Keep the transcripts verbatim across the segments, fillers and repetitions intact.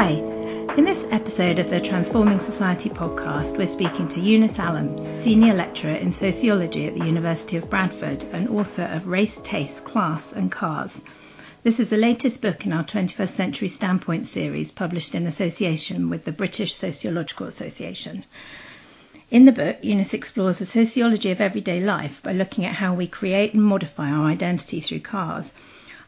Hi, in this episode of the Transforming Society podcast, we're speaking to Yunis Alam, Senior Lecturer in Sociology at the University of Bradford and author of Race, Taste, Class and Cars. This is the latest book in our twenty-first Century Standpoint series, published in association with the British Sociological Association. In the book, Yunis explores the sociology of everyday life by looking at how we create and modify our identity through cars.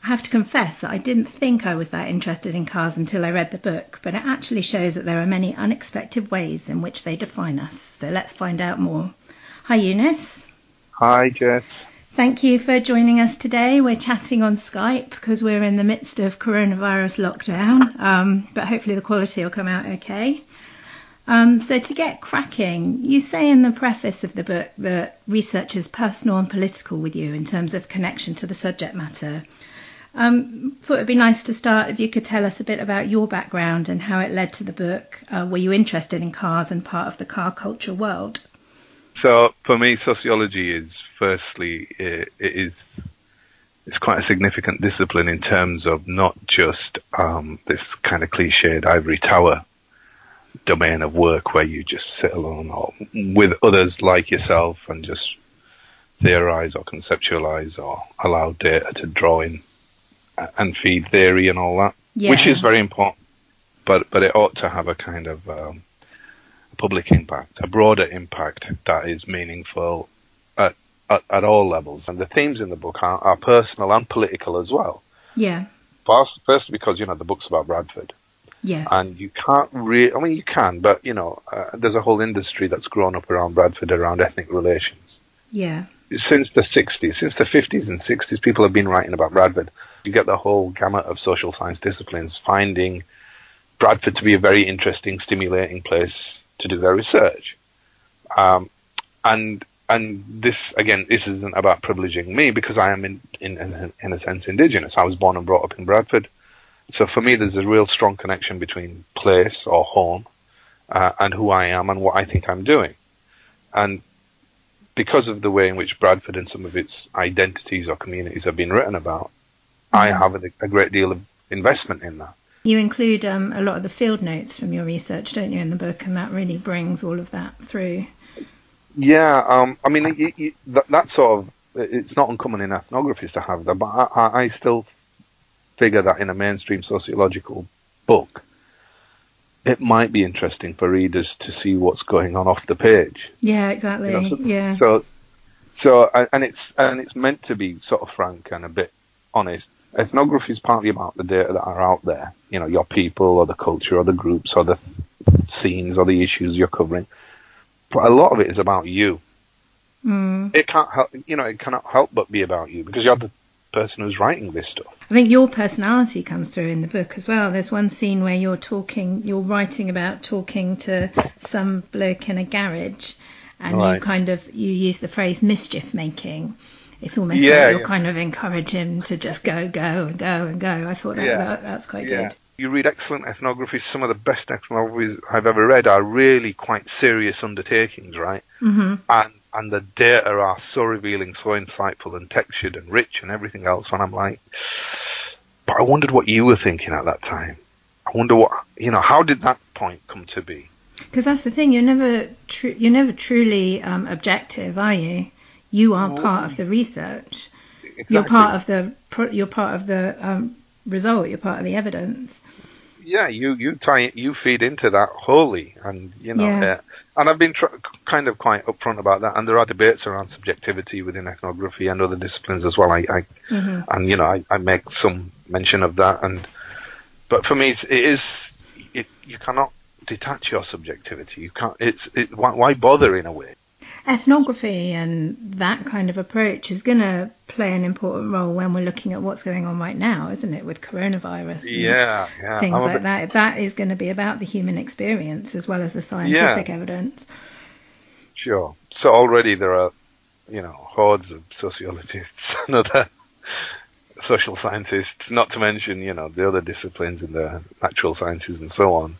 I have to confess that I didn't think I was that interested in cars until I read the book, but it actually shows that there are many unexpected ways in which they define us. So let's find out more. Hi, Yunis. Hi, Jess. Thank you for joining us today. We're chatting on Skype because we're in the midst of coronavirus lockdown, um, but hopefully the quality will come out okay. Um, so to get cracking, you say in the preface of the book that research is personal and political with you in terms of connection to the subject matter. Um, thought it'd be nice to start if you could tell us a bit about your background and how it led to the book. Uh, were you interested in cars and part of the car culture world? So for me, sociology is firstly it, it is it's quite a significant discipline in terms of not just um, this kind of cliched ivory tower domain of work where you just sit alone or with others like yourself and just theorize or conceptualize or allow data to draw in and feed theory and all that, yeah. Which is very important, but but it ought to have a kind of um, public impact, a broader impact that is meaningful at, at, at all levels. And the themes in the book are, are personal and political as well. Yeah. First, first, because, you know, the book's about Bradford. Yes. And you can't really, I mean, you can, but, you know, uh, there's a whole industry that's grown up around Bradford, around ethnic relations. Yeah. Since the sixties, since the fifties and sixties, people have been writing about Bradford. You get the whole gamut of social science disciplines finding Bradford to be a very interesting, stimulating place to do their research. Um, and and this, again, this isn't about privileging me because I am, in, in, in, in a sense, indigenous. I was born and brought up in Bradford. So for me, there's a real strong connection between place or home uh, and who I am and what I think I'm doing. And because of the way in which Bradford and some of its identities or communities have been written about, I have a, a great deal of investment in that. You include um, a lot of the field notes from your research, don't you, in the book, and that really brings all of that through. Yeah, um, I mean, it, it, that, that sort of, it's not uncommon in ethnographies to have that, but I, I still figure that in a mainstream sociological book, it might be interesting for readers to see what's going on off the page. Yeah, exactly. You know, so, yeah. So, so, and it's and it's meant to be sort of frank and a bit honest. Ethnography is partly about the data that are out there, you know, your people or the culture or the groups or the scenes or the issues you're covering. But a lot of it is about you. Mm. It can't help, you know, it cannot help but be about you because you're the person who's writing this stuff. I think your personality comes through in the book as well. There's one scene where you're talking, you're writing about talking to some bloke in a garage, and right. you kind of you use the phrase mischief making. It's almost yeah, like you're yeah. kind of encouraging to just go, go, and go, and go. I thought that, yeah. that that's quite yeah. good. You read excellent ethnography. Some of the best ethnographies I've ever read are really quite serious undertakings, right? Mm-hmm. And and the data are so revealing, so insightful and textured and rich and everything else. And I'm like, but I wondered what you were thinking at that time. I wonder what, you know, how did that point come to be? Because that's the thing. You're never, tr- you're never truly um, objective, are you? You are part of the research. Exactly. You're part of the you're part of the um, result. You're part of the evidence. Yeah, you you tie you feed into that wholly, and you know, yeah. uh, and I've been tr- kind of quite upfront about that. And there are debates around subjectivity within ethnography and other disciplines as well. I, I mm-hmm. and you know, I, I make some mention of that. And but for me, it's, it is it, you cannot detach your subjectivity. You can't. It's it, why, why bother in a way. Ethnography and that kind of approach is going to play an important role when we're looking at what's going on right now, isn't it, with coronavirus and yeah, yeah. things I'm like bit... that. That is going to be about the human experience as well as the scientific yeah. evidence. Sure. So already there are, you know, hordes of sociologists and other social scientists, not to mention, you know, the other disciplines in the natural sciences and so on,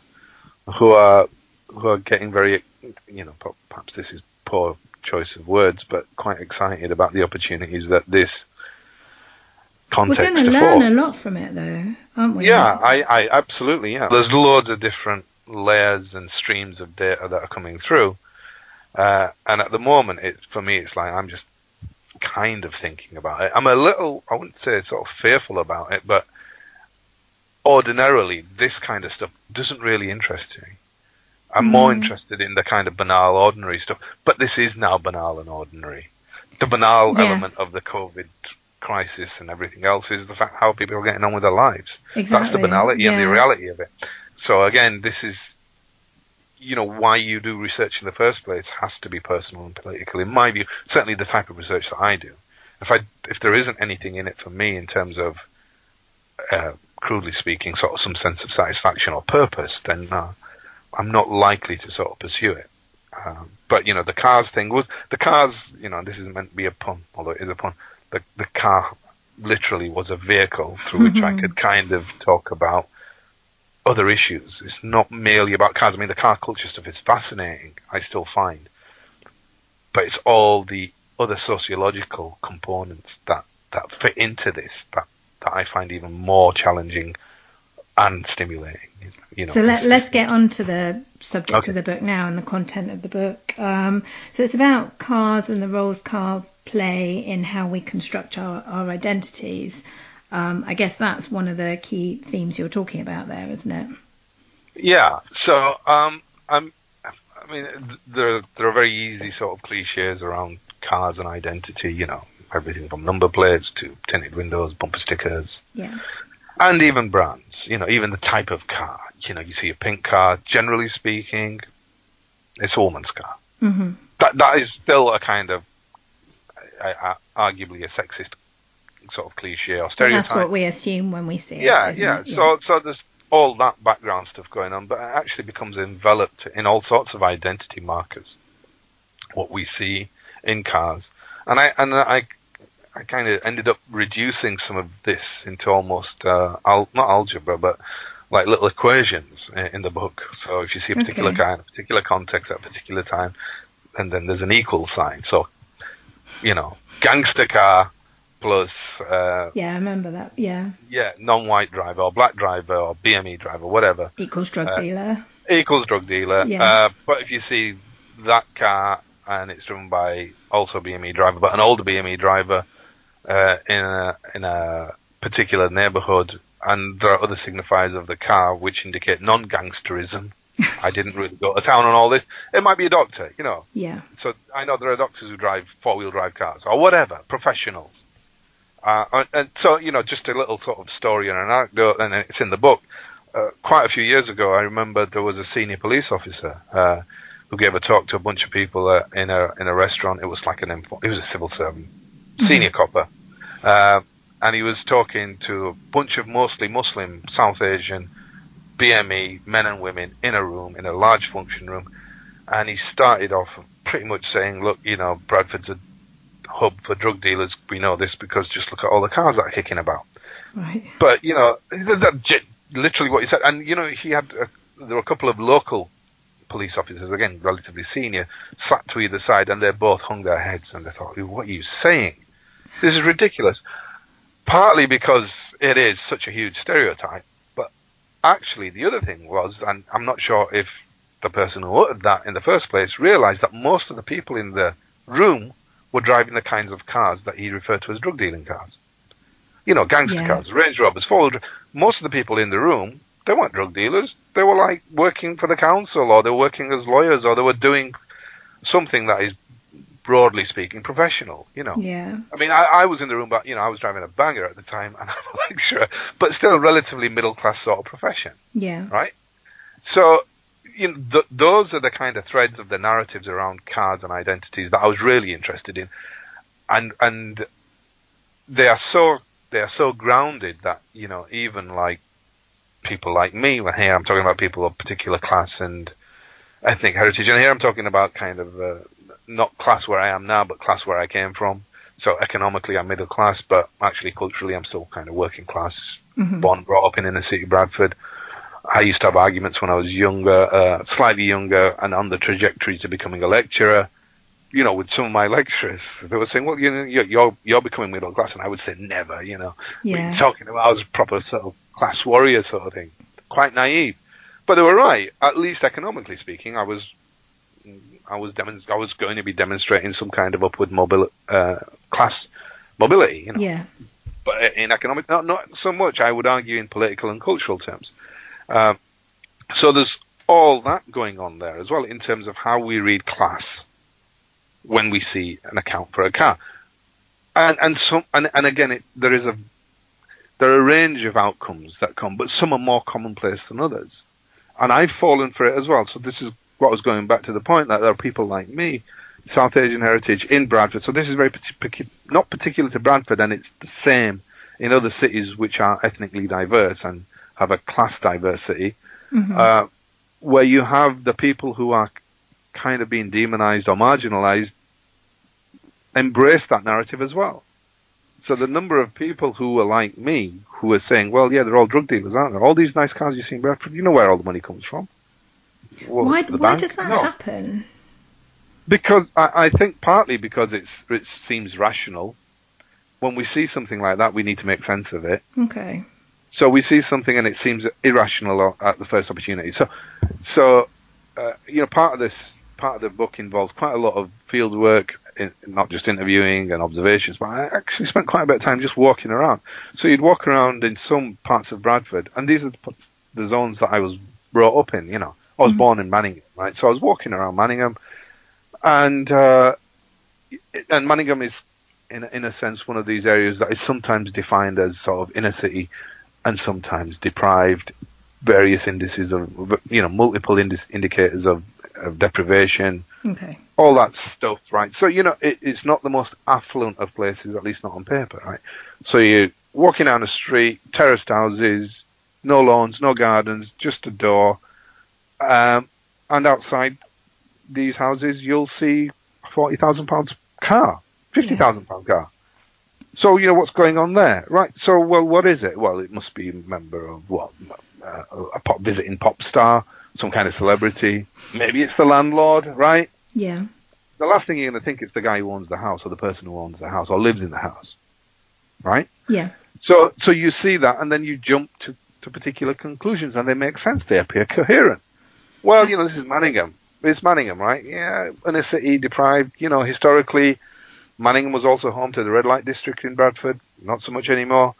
who are who are getting very, you know, perhaps this is poor choice of words, but quite excited about the opportunities that this context before. We're going to learn a lot from it, though, aren't we? Yeah, I, I absolutely, yeah. There's loads of different layers and streams of data that are coming through. Uh, and at the moment, it's, for me, it's like I'm just kind of thinking about it. I'm a little, I wouldn't say sort of fearful about it, but ordinarily, this kind of stuff doesn't really interest me. I'm mm. more interested in the kind of banal, ordinary stuff. But this is now banal and ordinary. The banal yeah. element of the COVID crisis and everything else is the fact how people are getting on with their lives. Exactly. That's the banality yeah. and the reality of it. So again, this is, you know, why you do research in the first place has to be personal and political, in my view. Certainly the type of research that I do. If I, if there isn't anything in it for me in terms of, uh, crudely speaking, sort of some sense of satisfaction or purpose, then uh, I'm not likely to sort of pursue it. Um, but, you know, the cars thing was, the cars, you know, this isn't meant to be a pun, although it is a pun, the, the car literally was a vehicle through which I could kind of talk about other issues. It's not merely about cars. I mean, the car culture stuff is fascinating, I still find. But it's all the other sociological components that, that fit into this that, that I find even more challenging and stimulating. You know. So let, let's get on to the subject okay. of the book now and the content of the book. Um, so it's about cars and the roles cars play in how we construct our, our identities. Um, I guess that's one of the key themes you're talking about there, isn't it? Yeah. So um, I'm, I mean, there, there are very easy sort of cliches around cars and identity, you know, everything from number plates to tinted windows, bumper stickers. Yeah. And even brands, you know, even the type of car. You know, you see a pink car, generally speaking, it's a woman's car. Mm-hmm. That That is still a kind of, uh, arguably a sexist sort of cliche or stereotype. And that's what we assume when we see it. Yeah, yeah. It? yeah. So, so there's all that background stuff going on, but it actually becomes enveloped in all sorts of identity markers, what we see in cars. And I, and I, I kind of ended up reducing some of this into almost, uh, al- not algebra, but like little equations in the book. So if you see a particular okay. guy in a particular context at a particular time, and then there's an equal sign. So, you know, gangster car plus... Uh, yeah, I remember that, yeah. Yeah, non-white driver or black driver or B M E driver, whatever. Equals drug uh, dealer. Equals drug dealer. Yeah. Uh, but if you see that car and it's driven by also a B M E driver, but an older B M E driver, Uh, in a, in a particular neighbourhood, and there are other signifiers of the car which indicate non-gangsterism. I didn't really go to town on all this. It might be a doctor, you know. Yeah. So I know there are doctors who drive four-wheel drive cars or whatever, professionals. Uh, and so, you know, just a little sort of story and an anecdote, and it's in the book. Uh, quite a few years ago, I remember there was a senior police officer uh, who gave a talk to a bunch of people uh, in a in a restaurant. It was like an impl- it was a civil servant. Senior copper, uh, and he was talking to a bunch of mostly Muslim, South Asian, B M E men and women in a room, in a large function room, and he started off pretty much saying, "Look, you know, Bradford's a hub for drug dealers. We know this because just look at all the cars that are kicking about." Right. But you know, that's literally what he said, and you know, he had a, there were a couple of local police officers, again relatively senior, sat to either side, and they both hung their heads and they thought, "What are you saying? This is ridiculous," partly because it is such a huge stereotype. But actually the other thing was, and I'm not sure if the person who uttered that in the first place realised that most of the people in the room were driving the kinds of cars that he referred to as drug dealing cars. You know, gangster yeah. cars, Range Robbers, four-wheel. Most of the people in the room, they weren't drug dealers. They were like working for the council, or they were working as lawyers, or they were doing something that is, broadly speaking, professional, you know. Yeah. I mean, I, I was in the room, but, you know, I was driving a banger at the time, and I'm a lecturer, but still a relatively middle-class sort of profession. Yeah. Right? So, you know, th- those are the kind of threads of the narratives around cars and identities that I was really interested in. And and they are so they are so grounded that, you know, even like people like me, when here I'm talking about people of particular class and ethnic heritage, and here I'm talking about kind of... Uh, not class where I am now, but class where I came from. So economically, I'm middle class, but actually culturally, I'm still kind of working class. Mm-hmm. Born, brought up in inner city Bradford. I used to have arguments when I was younger, uh, slightly younger, and on the trajectory to becoming a lecturer. you know, with some of my lecturers, they were saying, well, you know, you're, you're, you're becoming middle class. And I would say never, you know. Yeah. We're talking about, I was a proper sort of class warrior sort of thing. Quite naive. But they were right. At least economically speaking, I was I was demonst- I was going to be demonstrating some kind of upward mobili- uh, class mobility, you know. Yeah. But in economic, not, not so much, I would argue, in political and cultural terms. Um, so there's all that going on there as well in terms of how we read class when we see an account for a car. And and some, and, and again, it, there is a there are a range of outcomes that come, but some are more commonplace than others. And I've fallen for it as well. So this is what was going back to the point that there are people like me, South Asian heritage in Bradford. So this is very partic- not particular to Bradford, and it's the same in other cities which are ethnically diverse and have a class diversity, mm-hmm. uh, where you have the people who are kind of being demonized or marginalized embrace that narrative as well. So the number of people who are like me, who are saying, well, yeah, they're all drug dealers, aren't they? All these nice cars you see in Bradford, you know where all the money comes from. Well, why why does that no. happen? Because I, I think partly because it's, it seems rational. When we see something like that, we need to make sense of it. Okay. So we see something and it seems irrational at the first opportunity. So, so uh, you know, part of this, part of the book involves quite a lot of field work, in, not just interviewing and observations, but I actually spent quite a bit of time just walking around. So you'd walk around in some parts of Bradford, and these are the, the zones that I was brought up in, you know. I was mm-hmm. born in Manningham, right? So I was walking around Manningham, and uh, and Manningham is, in, in a sense, one of these areas that is sometimes defined as sort of inner city and sometimes deprived, various indices of, you know, multiple indi- indicators of, of deprivation, okay. all that stuff, right? So, you know, it, it's not the most affluent of places, at least not on paper, right? So you're walking down a street, terraced houses, no lawns, no gardens, just a door, um, and outside these houses you'll see a forty thousand pound car, fifty thousand pound car. So, you know, what's going on there, right? So, well, what is it? Well, it must be a member of, what, uh, a pop, visiting pop star, some kind of celebrity. Maybe it's the landlord, right? Yeah. The last thing you're going to think is the guy who owns the house or the person who owns the house or lives in the house, right? Yeah. So so you see that, and then you jump to, to particular conclusions, and they make sense. They appear coherent. Well, you know, this is Manningham. It's Manningham, right? Yeah, inner city, deprived, you know, historically... Manningham was also home to the red light district in Bradford, not so much anymore.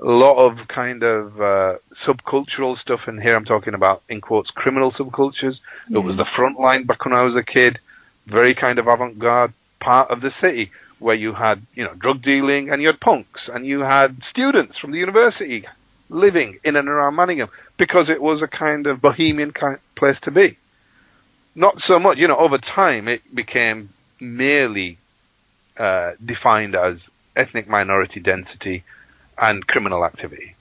A lot of kind of uh, subcultural stuff, and here I'm talking about, in quotes, criminal subcultures. Yeah. It was the front line back when I was a kid, very kind of avant-garde part of the city, where you had, you know, drug dealing, and you had punks, and you had students from the university living in and around Manningham, because it was a kind of bohemian kind of place to be. Not so much, you know, over time it became merely... Uh, defined as ethnic minority density and criminal activity,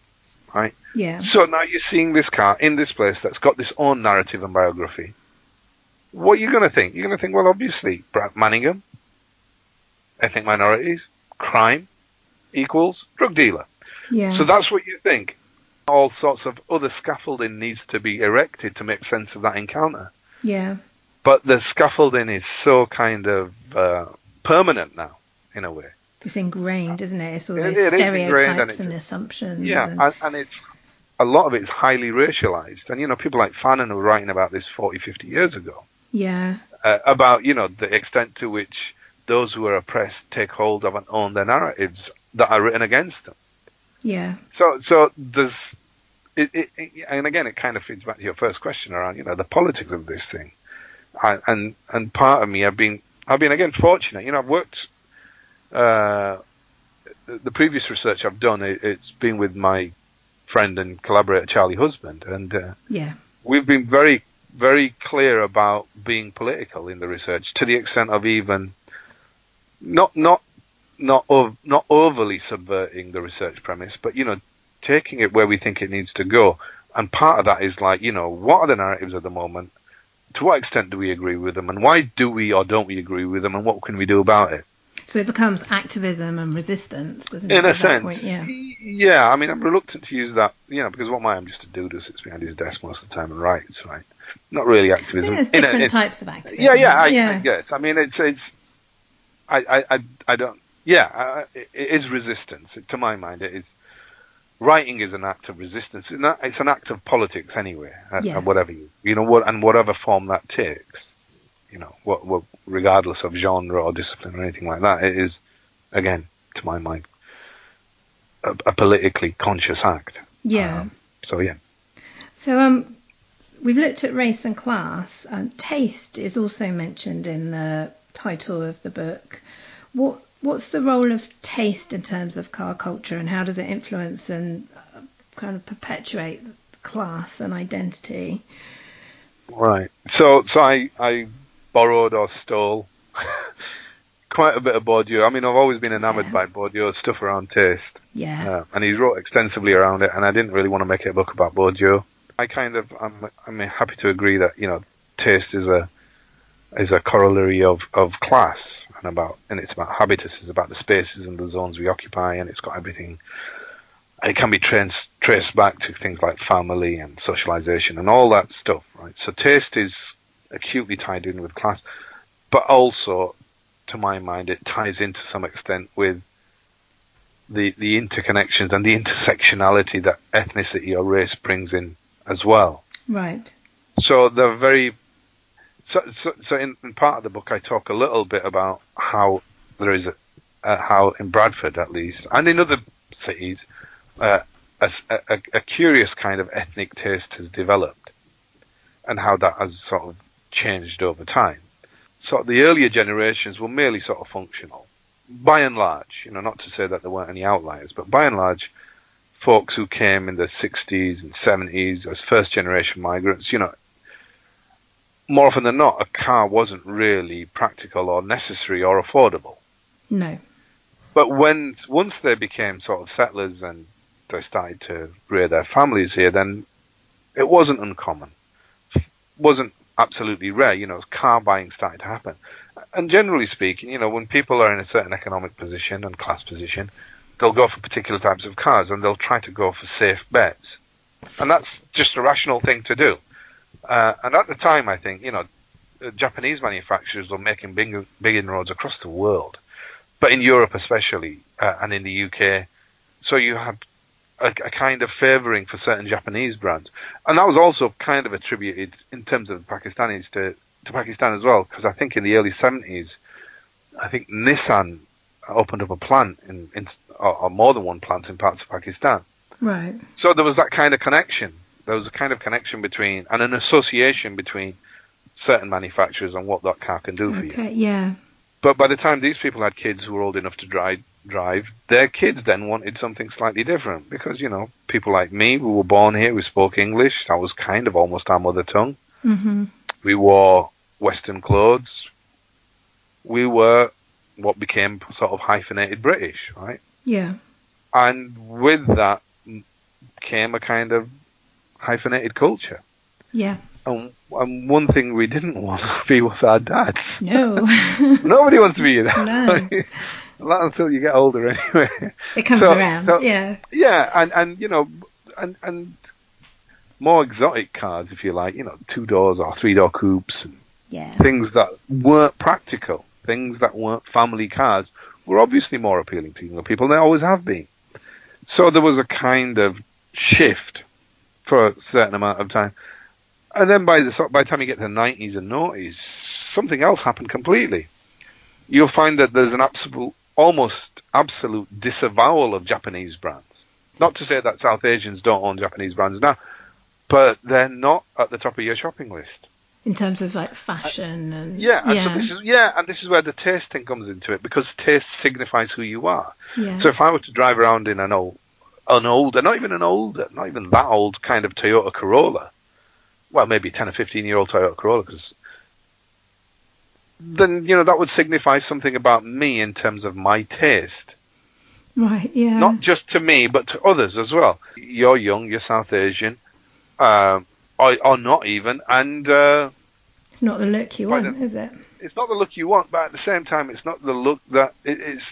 right? Yeah. So now you're seeing this car in this place that's got this own narrative and biography. What are you going to think? You're going to think, well, obviously, Manningham, ethnic minorities, crime equals drug dealer. Yeah. So that's what you think. All sorts of other scaffolding needs to be erected to make sense of that encounter. Yeah. But the scaffolding is so kind of... Uh, permanent now, in a way. It's ingrained, isn't it? It's all those it, it stereotypes and, and assumptions. Yeah, and, and, and it's a lot of it's highly racialized. And, you know, people like Fanon were writing about this forty, fifty years ago. Yeah. Uh, about, you know, the extent to which those who are oppressed take hold of and own their narratives that are written against them. Yeah. So, so there's, it, it, it, and again, it kind of feeds back to your first question around, you know, the politics of this thing. I, and, and part of me, I've been, I've been, again, fortunate. You know, I've worked... Uh, the previous research I've done, it, it's been with my friend and collaborator, Charlie Husband. And uh, yeah. we've been very, very clear about being political in the research, to the extent of even... Not not not ov- not overly subverting the research premise, but, you know, taking it where we think it needs to go. And part of that is, like, you know, what are the narratives at the moment? To what extent do we agree with them, and why do we or don't we agree with them, and what can we do about it? So it becomes activism and resistance, doesn't it? In a sense, point, yeah. Yeah, I mean, I'm reluctant to use that, you know, because what am I? I'm just a dude who sits behind his desk most of the time and writes, right? Not really activism. I mean, there's different in a, in, types of activism. Yeah, yeah, I, yeah. I guess. I mean, it's it's I, I, I don't. Yeah, it is resistance. To my mind, it is. Writing is an act of resistance. It's an act of politics, anyway, yes. whatever you, you know, what, and whatever form that takes, you know, what, what, regardless of genre or discipline or anything like that, it is, again, to my mind, a, a politically conscious act. Yeah. Um, so yeah. So um, we've looked at race and class, and taste is also mentioned in the title of the book. What What's the role of taste in terms of car culture, and how does it influence and kind of perpetuate class and identity? Right. So, so I, I borrowed or stole quite a bit of Bourdieu. I mean, I've always been enamoured yeah. by Bourdieu's stuff around taste. Yeah. Uh, and he's wrote extensively around it, and I didn't really want to make it a book about Bourdieu. I kind of, I'm, I'm happy to agree that, you know, taste is a is a corollary of, of class. About and it's about habitus, it's about the spaces and the zones we occupy, and it's got everything. It can be traced traced back to things like family and socialization and all that stuff, right? So taste is acutely tied in with class, but also, to my mind, it ties in to some extent with the the interconnections and the intersectionality that ethnicity or race brings in as well. Right. So they're very. So, so, so in, in part of the book, I talk a little bit about how there is, a, uh, how in Bradford at least, and in other cities, uh, a, a, a curious kind of ethnic taste has developed, and how that has sort of changed over time. So the earlier generations were merely sort of functional, by and large. You know, not to say that there weren't any outliers, but by and large, folks who came in the sixties and seventies as first-generation migrants, you know. More often than not, a car wasn't really practical or necessary or affordable. No. But when once they became sort of settlers and they started to rear their families here, then it wasn't uncommon. It wasn't absolutely rare. You know, car buying started to happen. And generally speaking, you know, when people are in a certain economic position and class position, they'll go for particular types of cars, and they'll try to go for safe bets. And that's just a rational thing to do. Uh, and at the time, I think, you know, Japanese manufacturers were making big, big inroads across the world, but in Europe especially, uh, and in the U K. So you had a, a kind of favouring for certain Japanese brands. And that was also kind of attributed, in terms of Pakistanis, to, to Pakistan as well, because I think in the early seventies, I think Nissan opened up a plant, in, in or, or more than one plant in parts of Pakistan. Right. So there was that kind of connection. There was a kind of connection between, and an association between certain manufacturers and what that car can do okay, for you. Yeah. But by the time these people had kids who were old enough to drive, drive, their kids then wanted something slightly different. Because, you know, people like me, we were born here, we spoke English. That was kind of almost our mother tongue. Mm-hmm. We wore Western clothes. We were what became sort of hyphenated British, right? Yeah. And with that came a kind of hyphenated culture. Yeah. And, and one thing we didn't want to be was our dads. No. Nobody wants to be your dad. No. Not until you get older, anyway. It comes so, around, so, yeah. Yeah, and, and you know, and, and more exotic cars, if you like, you know, two doors or three door coupes, and yeah. things that weren't practical, things that weren't family cars, were obviously more appealing to younger people, and they always have been. So there was a kind of shift for a certain amount of time. And then by the by the time you get to the nineties and noughties, something else happened completely. You'll find that there's an absolute, almost absolute disavowal of Japanese brands. Not to say that South Asians don't own Japanese brands now, but they're not at the top of your shopping list. In terms of like fashion and... Yeah, and yeah. So this is, yeah, and this is where the taste thing comes into it, because taste signifies who you are. Yeah. So if I were to drive around in an old... an older, not even an older, not even that old kind of Toyota Corolla. Well, maybe ten or fifteen-year-old Toyota Corolla, because then, you know, that would signify something about me in terms of my taste. Right, yeah. Not just to me, but to others as well. You're young, you're South Asian, uh, or, or not even, and... Uh, it's not the look you want, is it? It's not the look you want, but at the same time, it's not the look that... It, it's.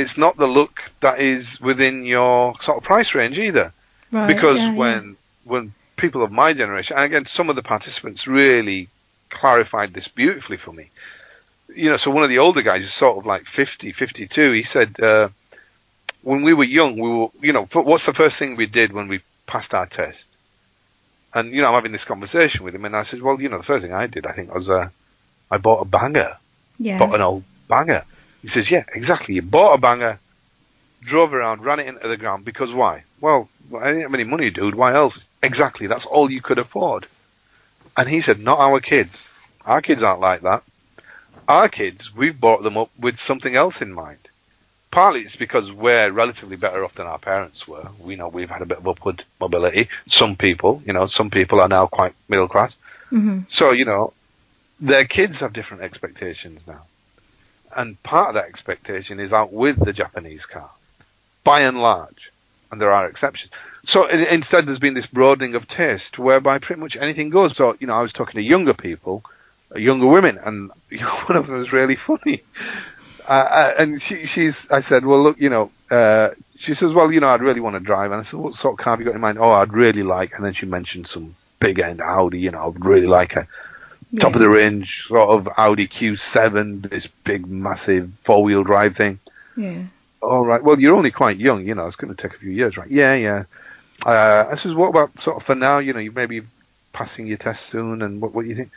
It's not the look that is within your sort of price range either. Right, because yeah, when yeah. when people of my generation, and again, some of the participants really clarified this beautifully for me, you know, so one of the older guys, who's sort of like fifty, fifty-two, he said, uh, when we were young, we were, you know, what's the first thing we did when we passed our test? And, you know, I'm having this conversation with him, and I said, well, you know, the first thing I did, I think, was uh, I bought a banger. Yeah. Bought an old banger. He says, yeah, exactly. You bought a banger, drove around, ran it into the ground, because why? Well, I didn't have any money, dude. Why else? Exactly. That's all you could afford. And he said, not our kids. Our kids aren't like that. Our kids, we've brought them up with something else in mind. Partly it's because we're relatively better off than our parents were. We know we've had a bit of upward mobility. Some people, you know, some people are now quite middle class. Mm-hmm. So, you know, their kids have different expectations now. And part of that expectation is out with the Japanese car, by and large. And there are exceptions. So instead there's been this broadening of taste whereby pretty much anything goes. So, you know, I was talking to younger people, younger women, and one of them was really funny. Uh, and she, she's, I said, well, look, you know, uh, she says, well, you know, I'd really want to drive. And I said, what sort of car have you got in mind? Oh, I'd really like, and then she mentioned some big end Audi, you know, I'd really like a yeah. top of the range sort of Audi Q seven, this big, massive four wheel drive thing. Yeah. All right. Well, you're only quite young, you know, it's going to take a few years, right? Yeah, yeah. Uh, I says, what about sort of for now, you know, you may be passing your test soon and what, what do you think?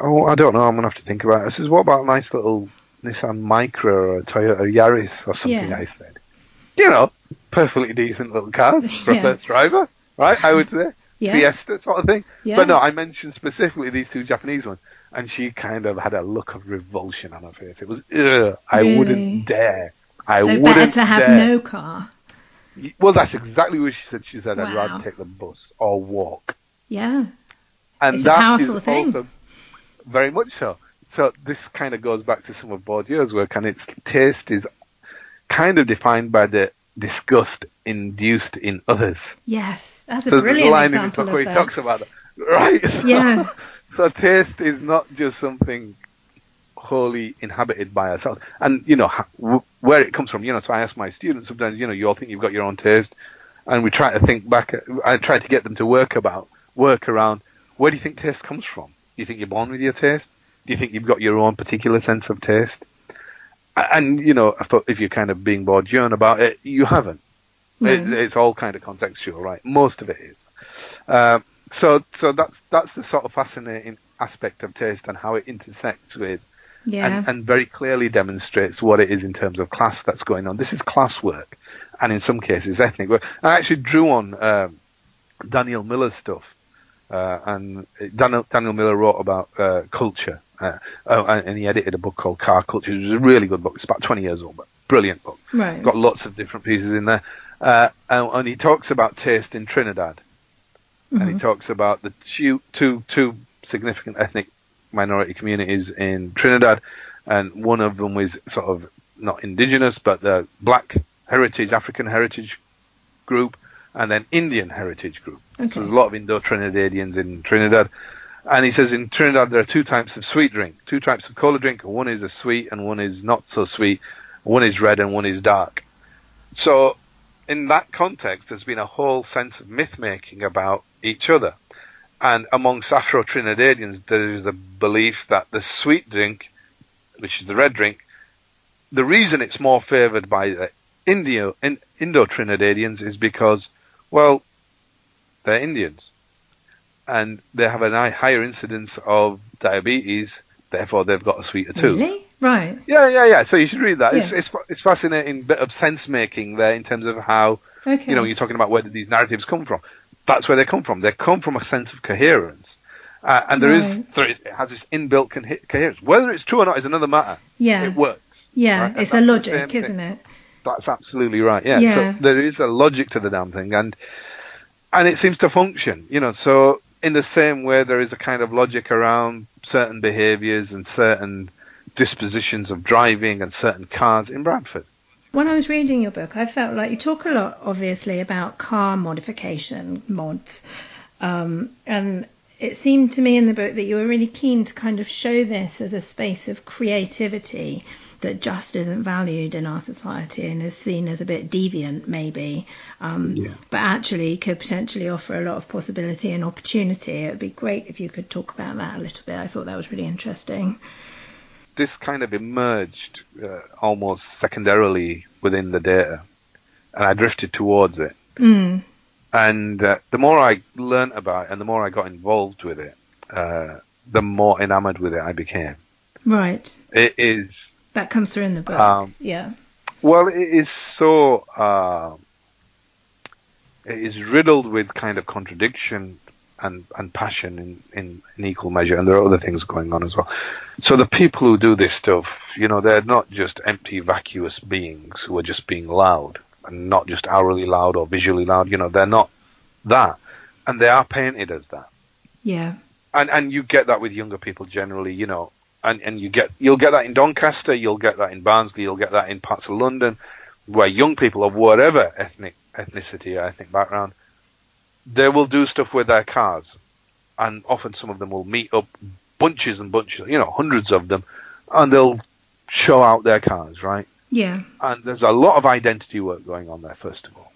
Oh, I don't know. I'm going to have to think about it. I says, what about a nice little Nissan Micra or a Toyota Yaris or something, yeah. I said. You know, perfectly decent little cars for yeah. a first driver, right? I would say. Yeah. Fiesta sort of thing. Yeah. But no, I mentioned specifically these two Japanese ones. And she kind of had a look of revulsion on her face. It was, ugh, I really? wouldn't dare. I so wouldn't better to have dare. no car. Well, that's exactly what she said. She said, wow. I'd rather take the bus or walk. Yeah. And it's that a powerful is thing. Also very much so. So this kind of goes back to some of Bourdieu's work, and its taste is kind of defined by the disgust induced in others. Yes, that's a so brilliant line example in his book where he talks about that. Right. So, yeah. So taste is not just something wholly inhabited by ourselves. And, you know, where it comes from, you know, so I ask my students sometimes, you know, you all think you've got your own taste, and we try to think back, I try to get them to work about, work around, where do you think taste comes from? Do you think you're born with your taste? Do you think you've got your own particular sense of taste? And, you know, I thought if you're kind of being Bourdieu about it, you haven't. Yeah. It, it's all kind of contextual, right? Most of it is. Uh, so so that's that's the sort of fascinating aspect of taste and how it intersects with yeah. and, and very clearly demonstrates what it is in terms of class that's going on. This is class work, and in some cases ethnic work. I actually drew on uh, Daniel Miller's stuff. Uh, and Daniel, Daniel Miller wrote about uh, culture. Uh, oh, and, and he edited a book called Car Culture, which is a really good book. It's about twenty years old, but brilliant book. Right. Got lots of different pieces in there. Uh, and, and he talks about taste in Trinidad. Mm-hmm. And he talks about the two, two, two significant ethnic minority communities in Trinidad. And one of them was sort of not indigenous, but the black heritage, African heritage group, and then Indian heritage group. Okay. So there's a lot of Indo-Trinidadians in Trinidad. And he says in Trinidad there are two types of sweet drink, two types of cola drink. One is a sweet and one is not so sweet. One is red and one is dark. So in that context, there's been a whole sense of myth-making about each other. And amongst Afro-Trinidadians, there is a belief that the sweet drink, which is the red drink, the reason it's more favoured by the Indo, in, Indo-Trinidadians is because, well, they're Indians. And they have a higher incidence of diabetes, therefore they've got a sweeter tooth. Really? Right. Yeah, yeah, yeah. So you should read that. Yeah. It's, it's it's fascinating bit of sense-making there in terms of how, okay. you know, you're talking about where did these narratives come from. That's where they come from. They come from a sense of coherence. Uh, and there, right. is, there is, it has this inbuilt co- coherence. Whether it's true or not is another matter. Yeah. It works. Yeah, right? It's a logic, isn't it? That's absolutely right, yeah. yeah. So there is a logic to the damn thing, and and it seems to function, you know. So in the same way, there is a kind of logic around certain behaviours and certain dispositions of driving and certain cars in Bradford. When I was reading your book, I felt like you talk a lot, obviously, about car modification, mods, um, and it seemed to me in the book that you were really keen to kind of show this as a space of creativity that just isn't valued in our society and is seen as a bit deviant maybe, um, yeah. but actually could potentially offer a lot of possibility and opportunity. It would be great if you could talk about that a little bit. I thought that was really interesting. this kind of emerged uh, almost secondarily within the data, and I drifted towards it. Mm. And uh, the more I learned about it and the more I got involved with it, uh, the more enamored with it I became. Right. It is... That comes through in the book, um, yeah. Well, it is so... Uh, it is riddled with kind of contradiction and, and passion in, in, in equal measure, and there are other things going on as well. So the people who do this stuff, you know, they're not just empty, vacuous beings who are just being loud, and not just hourly loud or visually loud. You know, they're not that, and they are painted as that. Yeah. And and you get that with younger people generally, you know, and, and you get you'll get that in Doncaster, you'll get that in Barnsley, you'll get that in parts of London, where young people of whatever ethnic ethnicity or ethnic background, they will do stuff with their cars, and often some of them will meet up bunches and bunches, you know, hundreds of them, and they'll show out their cars, right? Yeah. And there's a lot of identity work going on there, first of all.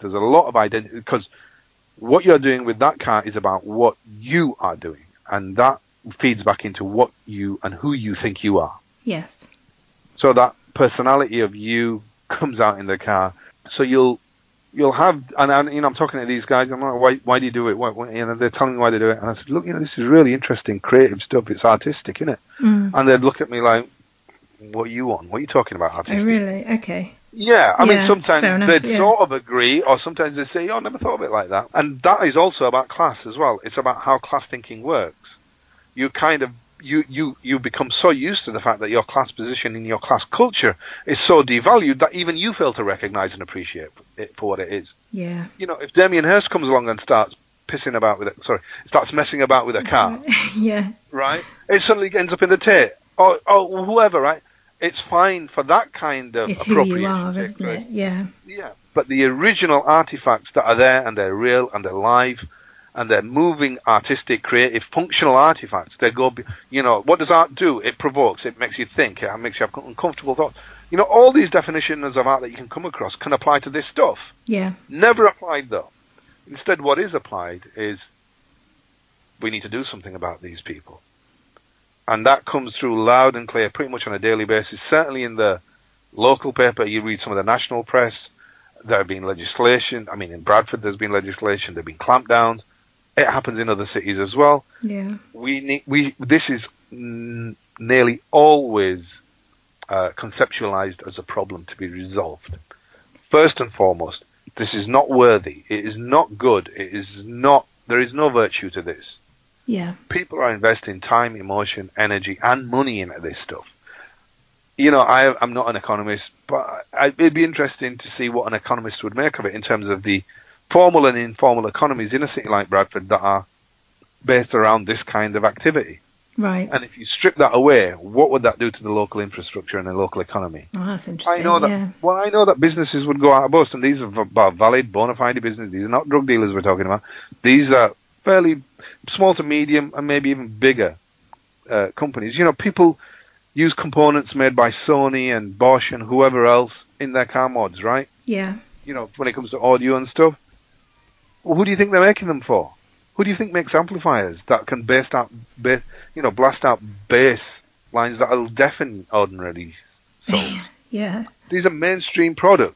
There's a lot of identity, because what you're doing with that car is about what you are doing, and that feeds back into what you and who you think you are. Yes. So that personality of you comes out in the car. So you'll you'll have, and, and you know, I'm talking to these guys, I'm like, why, why do you do it? Why, why, you know, they're telling me why they do it. And I said, look, you know, this is really interesting, creative stuff. It's artistic, isn't it? Mm. And they'd look at me like, what are you on? What are you talking about, artistic? Oh, really? Okay. Yeah, I yeah, mean, sometimes they'd yeah. sort of agree, or sometimes they say, oh, I never thought of it like that. And that is also about class as well. It's about how class thinking works. You kind of, you, you, you become so used to the fact that your class position in your class culture is so devalued that even you fail to recognize and appreciate it for what it is. Yeah. You know, if Damien Hirst comes along and starts pissing about with it, sorry, starts messing about with a car. Yeah. Right? It suddenly ends up in the Tate. Or, or whoever, right? It's fine for that kind of it's appropriation. Who you are, isn't it? Yeah. Yeah. But the original artifacts that are there, and they're real, and they're live, and they're moving, artistic, creative, functional artifacts. They go, you know, what does art do? It provokes. It makes you think. It makes you have uncomfortable thoughts. You know, all these definitions of art that you can come across can apply to this stuff. Yeah. Never applied though. Instead, what is applied is we need to do something about these people. And that comes through loud and clear pretty much on a daily basis. Certainly in the local paper, you read some of the national press, there have been legislation. I mean, in Bradford, there's been legislation. There have been clampdowns. It happens in other cities as well. Yeah. We need, we, this is n- nearly always uh, conceptualized as a problem to be resolved. First and foremost, this is not worthy. It is not good. It is not, there is no virtue to this. Yeah. People are investing time, emotion, energy, and money into this stuff. You know, I, I'm not an economist, but I, it'd be interesting to see what an economist would make of it in terms of the formal and informal economies in a city like Bradford that are based around this kind of activity. Right. And if you strip that away, what would that do to the local infrastructure and the local economy? Oh, that's interesting. I know that, yeah. Well, I know that businesses would go out of bust, and these are valid, bona fide businesses. These are not drug dealers we're talking about. These are fairly small to medium and maybe even bigger uh, companies. You know, people use components made by Sony and Bosch and whoever else in their car mods, right? Yeah. You know, when it comes to audio and stuff. Well, who do you think they're making them for? Who do you think makes amplifiers that can burst out, bass, you know, blast out bass lines that will deafen ordinary souls? Yeah. These are mainstream products.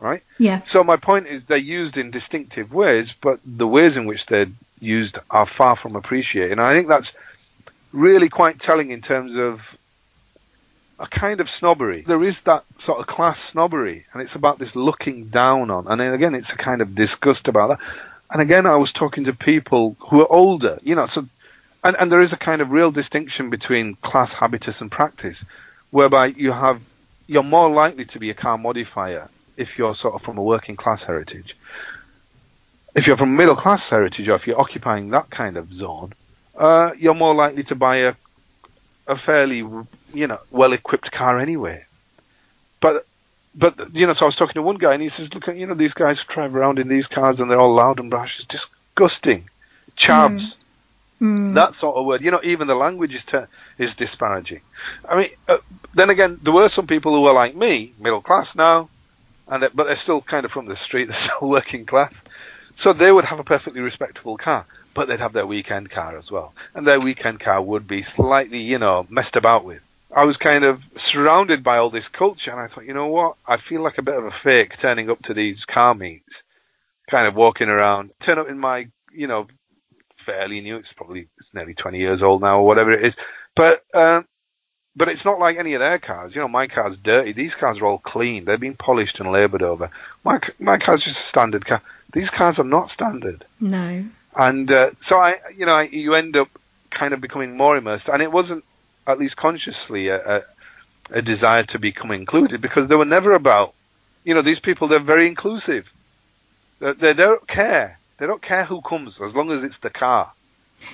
Right? Yeah. So my point is they're used in distinctive ways, but the ways in which they're used are far from appreciated. And I think that's really quite telling in terms of a kind of snobbery. There is that sort of class snobbery, and it's about this looking down on. And then again, it's a kind of disgust about that. And again, I was talking to people who are older, you know, so, and, and there is a kind of real distinction between class, habitus, and practice, whereby you have, you're more likely to be a car modifier if you're sort of from a working class heritage. If you're from middle class heritage, or if you're occupying that kind of zone, uh, you're more likely to buy a, a fairly, you know, well-equipped car anyway. But, but you know, so I was talking to one guy, and he says, look, you know, these guys drive around in these cars, and they're all loud and brash. It's disgusting. Chavs. Mm. Mm. That sort of word. You know, even the language is ter- is disparaging. I mean, uh, then again, there were some people who were like me, middle class now, and they, but they're still kind of from the street, they're still working class. So they would have a perfectly respectable car. but they'd have their weekend car as well. And their weekend car would be slightly, you know, messed about with. I was kind of surrounded by all this culture, and I thought, you know what, I feel like a bit of a fake turning up to these car meets, kind of walking around, turn up in my, you know, fairly new, it's probably it's nearly twenty years old now or whatever it is, but um, but it's not like any of their cars. You know, my car's dirty. These cars are all clean. They've been polished and laboured over. My my car's just a standard car. These cars are not standard. No. And uh, so, I, you know, I, you end up kind of becoming more immersed. And it wasn't, at least consciously, a, a, a desire to become included, because they were never about, you know, these people, they're very inclusive. They, they don't care. They don't care who comes as long as it's the car.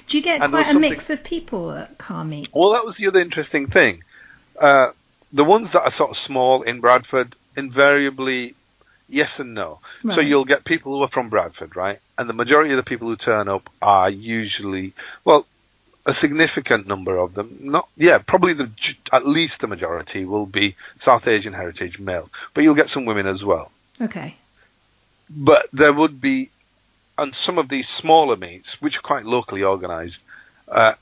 Do you get and quite a something... mix of people at car meets? Well, that was the other interesting thing. Uh, the ones that are sort of small in Bradford, invariably yes and no. Right. So you'll get people who are from Bradford, right? And the majority of the people who turn up are usually, well, a significant number of them, not yeah, probably the at least the majority will be South Asian heritage male. But you'll get some women as well. Okay. But there would be, and some of these smaller meets, which are quite locally organised, uh,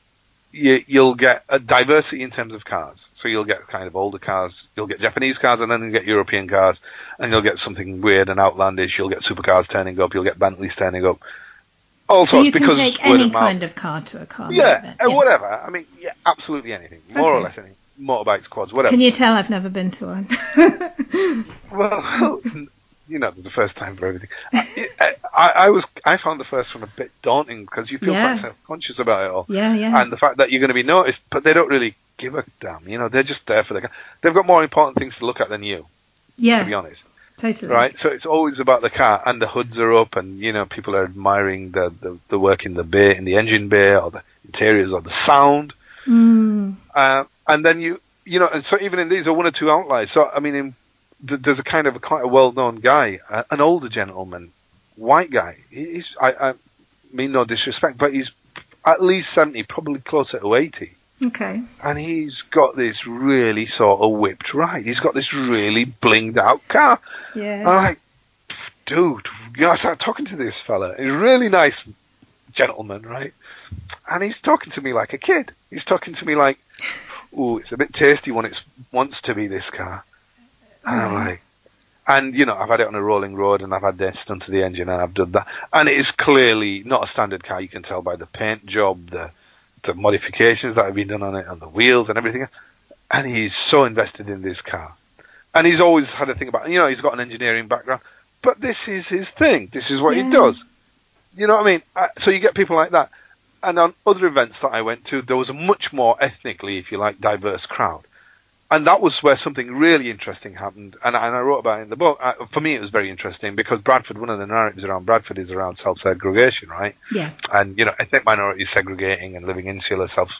you, you'll get a diversity in terms of cars. So you'll get kind of older cars, you'll get Japanese cars, and then you'll get European cars, and you'll get something weird and outlandish. You'll get supercars turning up, you'll get Bentleys turning up. All so sorts, you can take any of kind of car to a car. Yeah, yeah. whatever. I mean, yeah, absolutely anything. More okay. or less anything. Motorbikes, quads, whatever. Can you tell I've never been to one? Well... You know, the first time for everything. I, I, I was, I found the first one a bit daunting because you feel yeah. quite self-conscious about it all. Yeah, yeah. And the fact that you're going to be noticed, but they don't really give a damn. You know, they're just there for the car. They've got more important things to look at than you. Yeah. To be honest. Totally. Right. So it's always about the car, and the hoods are up, and you know, people are admiring the the, the work in the bay, in the engine bay, or the interiors, or the sound. Mm. Uh, and then you, you know, and so even in these are one or two outliers. So I mean, in there's a kind of a, quite a well-known guy, uh, an older gentleman, white guy. He's, I, I mean no disrespect, but he's at least seventy, probably closer to eighty. Okay. And he's got this really sort of whipped ride. He's got this really blinged out car. Yeah. And I'm like, dude, you know, I started talking to this fella. He's a really nice gentleman, right? And he's talking to me like a kid. He's talking to me like, ooh, it's a bit tasty when it wants to be this car. And I'm like, and you know, I've had it on a rolling road, and I've had this done to the engine, and I've done that, and it is clearly not a standard car. You can tell by the paint job, the the modifications that have been done on it, and the wheels and everything. And he's so invested in this car, and he's always had a thing about, you know, he's got an engineering background, but this is his thing. This is what yeah. he does. You know what I mean? So you get people like that, and on other events that I went to, there was a much more ethnically, if you like, diverse crowd. And that was where something really interesting happened, and, and I wrote about it in the book. I, for me, it was very interesting because Bradford, one of the narratives around Bradford is around self-segregation, right? Yeah. And, you know, ethnic minorities segregating and living insular self,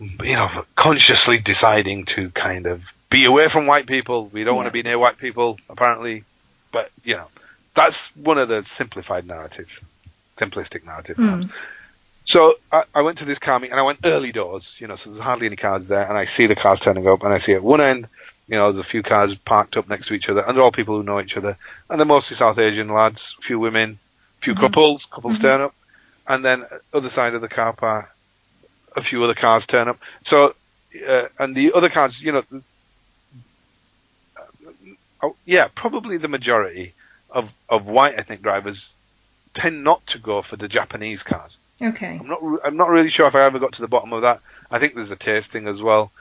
you know, consciously deciding to kind of be away from white people. We don't yeah. want to be near white people, apparently. But, you know, that's one of the simplified narratives, simplistic narratives. Mm. So I, I went to this car meet, and I went early doors, you know, so there's hardly any cars there, and I see the cars turning up, and I see at one end, you know, there's a few cars parked up next to each other, and they're all people who know each other, and they're mostly South Asian lads, a few women, a few mm-hmm. couples, couples mm-hmm. turn up, and then other side of the car park, a few other cars turn up. So, uh, and the other cars, you know, uh, yeah, probably the majority of, of white ethnic drivers tend not to go for the Japanese cars. Okay. I'm not. I'm not really sure if I ever got to the bottom of that. I think there's a taste thing as well,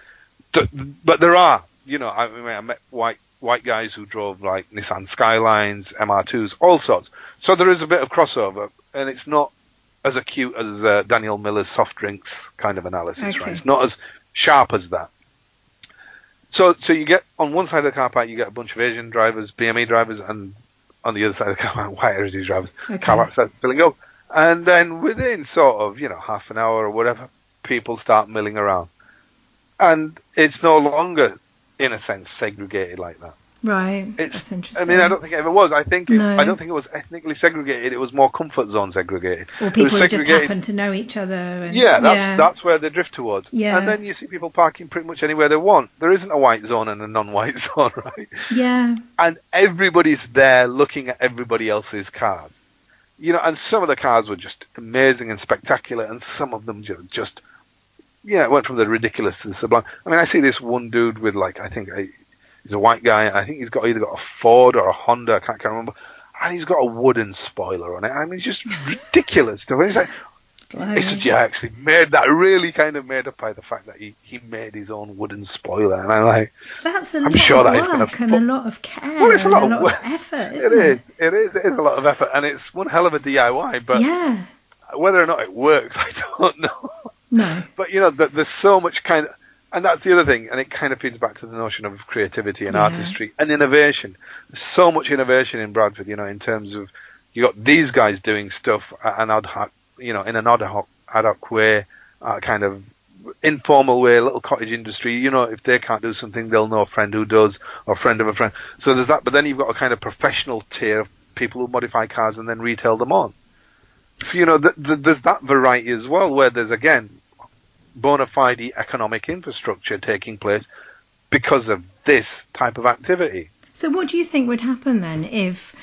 but there are. You know, I mean, I met white white guys who drove like Nissan Skylines, M R twos, all sorts. So there is a bit of crossover, and it's not as acute as uh, Daniel Miller's soft drinks kind of analysis, okay. right? It's not as sharp as that. So, so you get on one side of the car park, you get a bunch of Asian drivers, B M E drivers, and on the other side of the car park, white heritage drivers. Okay. Car park starts filling up. And then within sort of, you know, half an hour or whatever, people start milling around. And it's no longer, in a sense, segregated like that. Right. It's, that's interesting. I mean, I don't think it ever was. I think it, no. I don't think it was ethnically segregated. It was more comfort zone segregated. Or people who just happen to know each other. And, yeah, that's, yeah, that's where they drift towards. Yeah. And then you see people parking pretty much anywhere they want. There isn't a white zone and a non-white zone, right? Yeah. And everybody's there looking at everybody else's cars. you know, and some of the cars were just amazing and spectacular, and some of them just, just yeah, it went from the ridiculous to the sublime. I mean, I see this one dude with, like, I think a, he's a white guy. I think he's got either got a Ford or a Honda. I can't, can't remember. And he's got a wooden spoiler on it. I mean, it's just ridiculous. It's like, it's yeah, actually made that really kind of made up by the fact that he, he made his own wooden spoiler, and I'm like, that's a I'm lot sure of that work and a lot of care. Well, it's a lot, and a lot of, of effort. Isn't it, it is. It is. It is a lot of effort, and it's one hell of a D I Y. But yeah. whether or not it works, I don't know. No. But you know, there's so much kind of, and that's the other thing, and it kind of feeds back to the notion of creativity and yeah. artistry and innovation. There's so much innovation in Bradford, you know, in terms of you got these guys doing stuff and ad hoc. You know, in an ad hoc, ad hoc way, uh, kind of informal way, little cottage industry. You know, if they can't do something, they'll know a friend who does, or a friend of a friend. So there's that. But then you've got a kind of professional tier of people who modify cars and then retail them on. So, you know, th- th- there's that variety as well, where there's, again, bona fide economic infrastructure taking place because of this type of activity. So what do you think would happen then if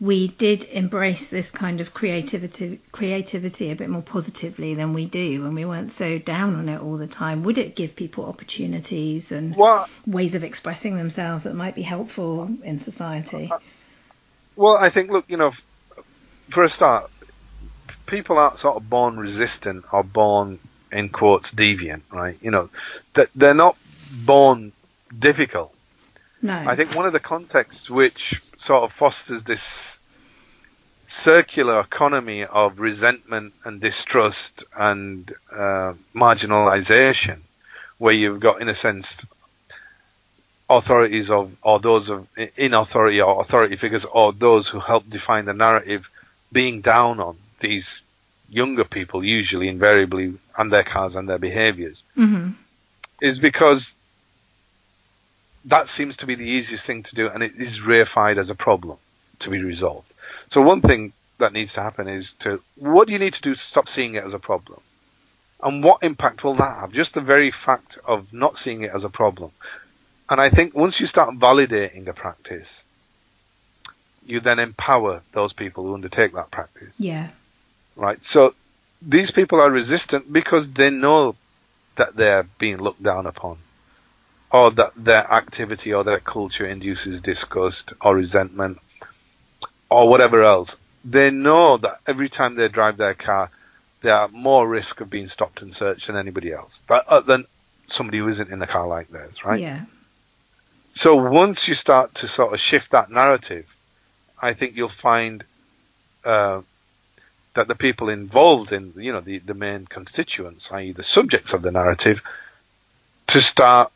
we did embrace this kind of creativity creativity a bit more positively than we do, and we weren't so down on it all the time? Would it give people opportunities and well, ways of expressing themselves that might be helpful in society? Well, I think, look, you know, for a start, people aren't sort of born resistant or born, in quotes, deviant, right? You know, they're not born difficult. No. I think one of the contexts which sort of fosters this circular economy of resentment and distrust and uh, marginalization, where you've got, in a sense, authorities of or those of in authority or authority figures or those who help define the narrative being down on these younger people, usually invariably, and their cars and their behaviors, mm-hmm. is because that seems to be the easiest thing to do, and it is reified as a problem to be resolved. So one thing that needs to happen is to, what do you need to do to stop seeing it as a problem? And what impact will that have? Just the very fact of not seeing it as a problem. And I think once you start validating the practice, you then empower those people who undertake that practice. Yeah. Right. So these people are resistant because they know that they're being looked down upon, or that their activity or their culture induces disgust or resentment or whatever else. They know that every time they drive their car, they are at more risk of being stopped and searched than anybody else, but other than somebody who isn't in the car like theirs, right? Yeah. So once you start to sort of shift that narrative, I think you'll find uh, that the people involved in, you know, the, the main constituents, that is the subjects of the narrative, to start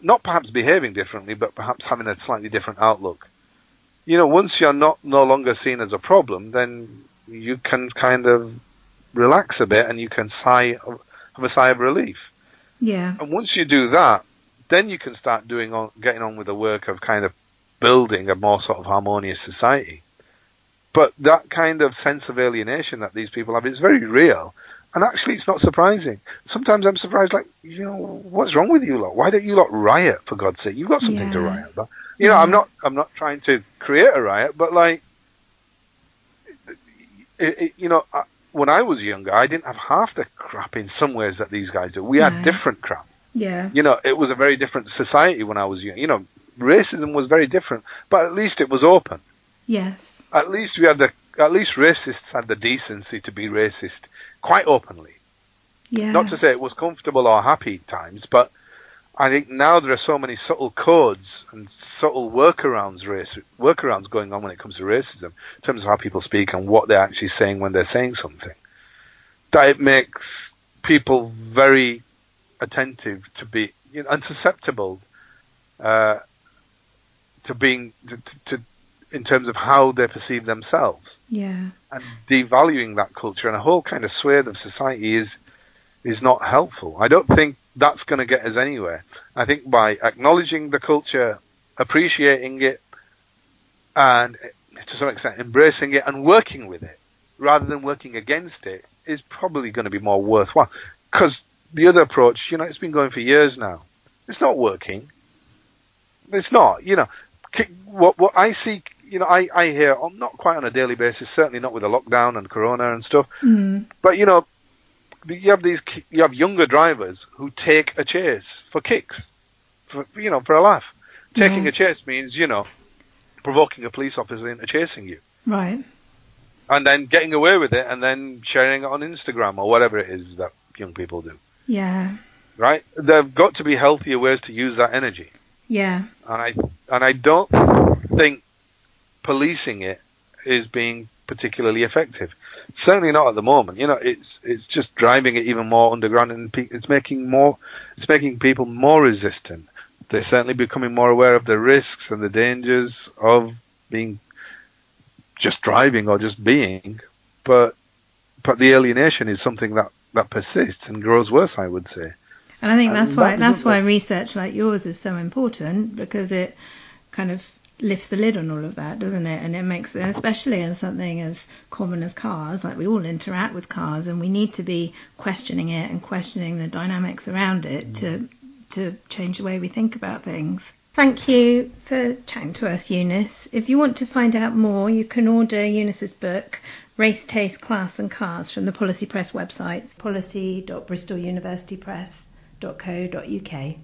not perhaps behaving differently, but perhaps having a slightly different outlook. You know, once you're not no longer seen as a problem, then you can kind of relax a bit and you can sigh, have a sigh of relief. Yeah. And once you do that, then you can start doing on, getting on with the work of kind of building a more sort of harmonious society. But that kind of sense of alienation that these people have is very real. And actually, it's not surprising. Sometimes I'm surprised, like, you know, what's wrong with you lot? Why don't you lot riot, for God's sake? You've got something yeah. to riot about. You know, yeah. I'm not I'm not trying to create a riot, but, like, it, it, you know, I, when I was younger, I didn't have half the crap in some ways that these guys do. We yeah. had different crap. Yeah. You know, it was a very different society when I was young. You know, racism was very different, but at least it was open. Yes. At least we had the, at least racists had the decency to be racist. Quite openly. Yeah. Not to say it was comfortable or happy times, but I think now there are so many subtle codes and subtle workarounds, race, workarounds going on when it comes to racism, in terms of how people speak and what they're actually saying when they're saying something, that it makes people very attentive to be, you know, and susceptible uh, to being, to, to, to in terms of how they perceive themselves. Yeah. And devaluing that culture and a whole kind of swathe of society is is not helpful. I don't think that's going to get us anywhere. I think by acknowledging the culture, appreciating it, and to some extent embracing it and working with it, rather than working against it, is probably going to be more worthwhile. Because the other approach, you know, it's been going for years now. It's not working. It's not, you know. What, what I see you know, I, I hear, oh, not quite on a daily basis, certainly not with the lockdown and corona and stuff, mm. but, you know, you have these, you have younger drivers who take a chase for kicks, for, you know, for a laugh. Taking yeah. a chase means, you know, provoking a police officer into chasing you. Right. And then getting away with it and then sharing it on Instagram or whatever it is that young people do. Yeah. Right? There've got to be healthier ways to use that energy. Yeah. And I and I don't think policing it is being particularly effective. Certainly not at the moment. You know, it's it's just driving it even more underground, and pe- it's making more it's making people more resistant. They're certainly becoming more aware of the risks and the dangers of being just driving or just being, but but the alienation is something that, that persists and grows worse, I would say. And I think that's why that's why research like yours is so important, because it kind of lifts the lid on all of that, doesn't it? And it makes, and especially in something as common as cars, like we all interact with cars, and we need to be questioning it and questioning the dynamics around it to to change the way we think about things. Thank you for chatting to us, Yunis. If you want to find out more, you can order Yunis's book, Race, Taste, Class and Cars, from the Policy Press website, policy dot bristol university press dot co dot uk.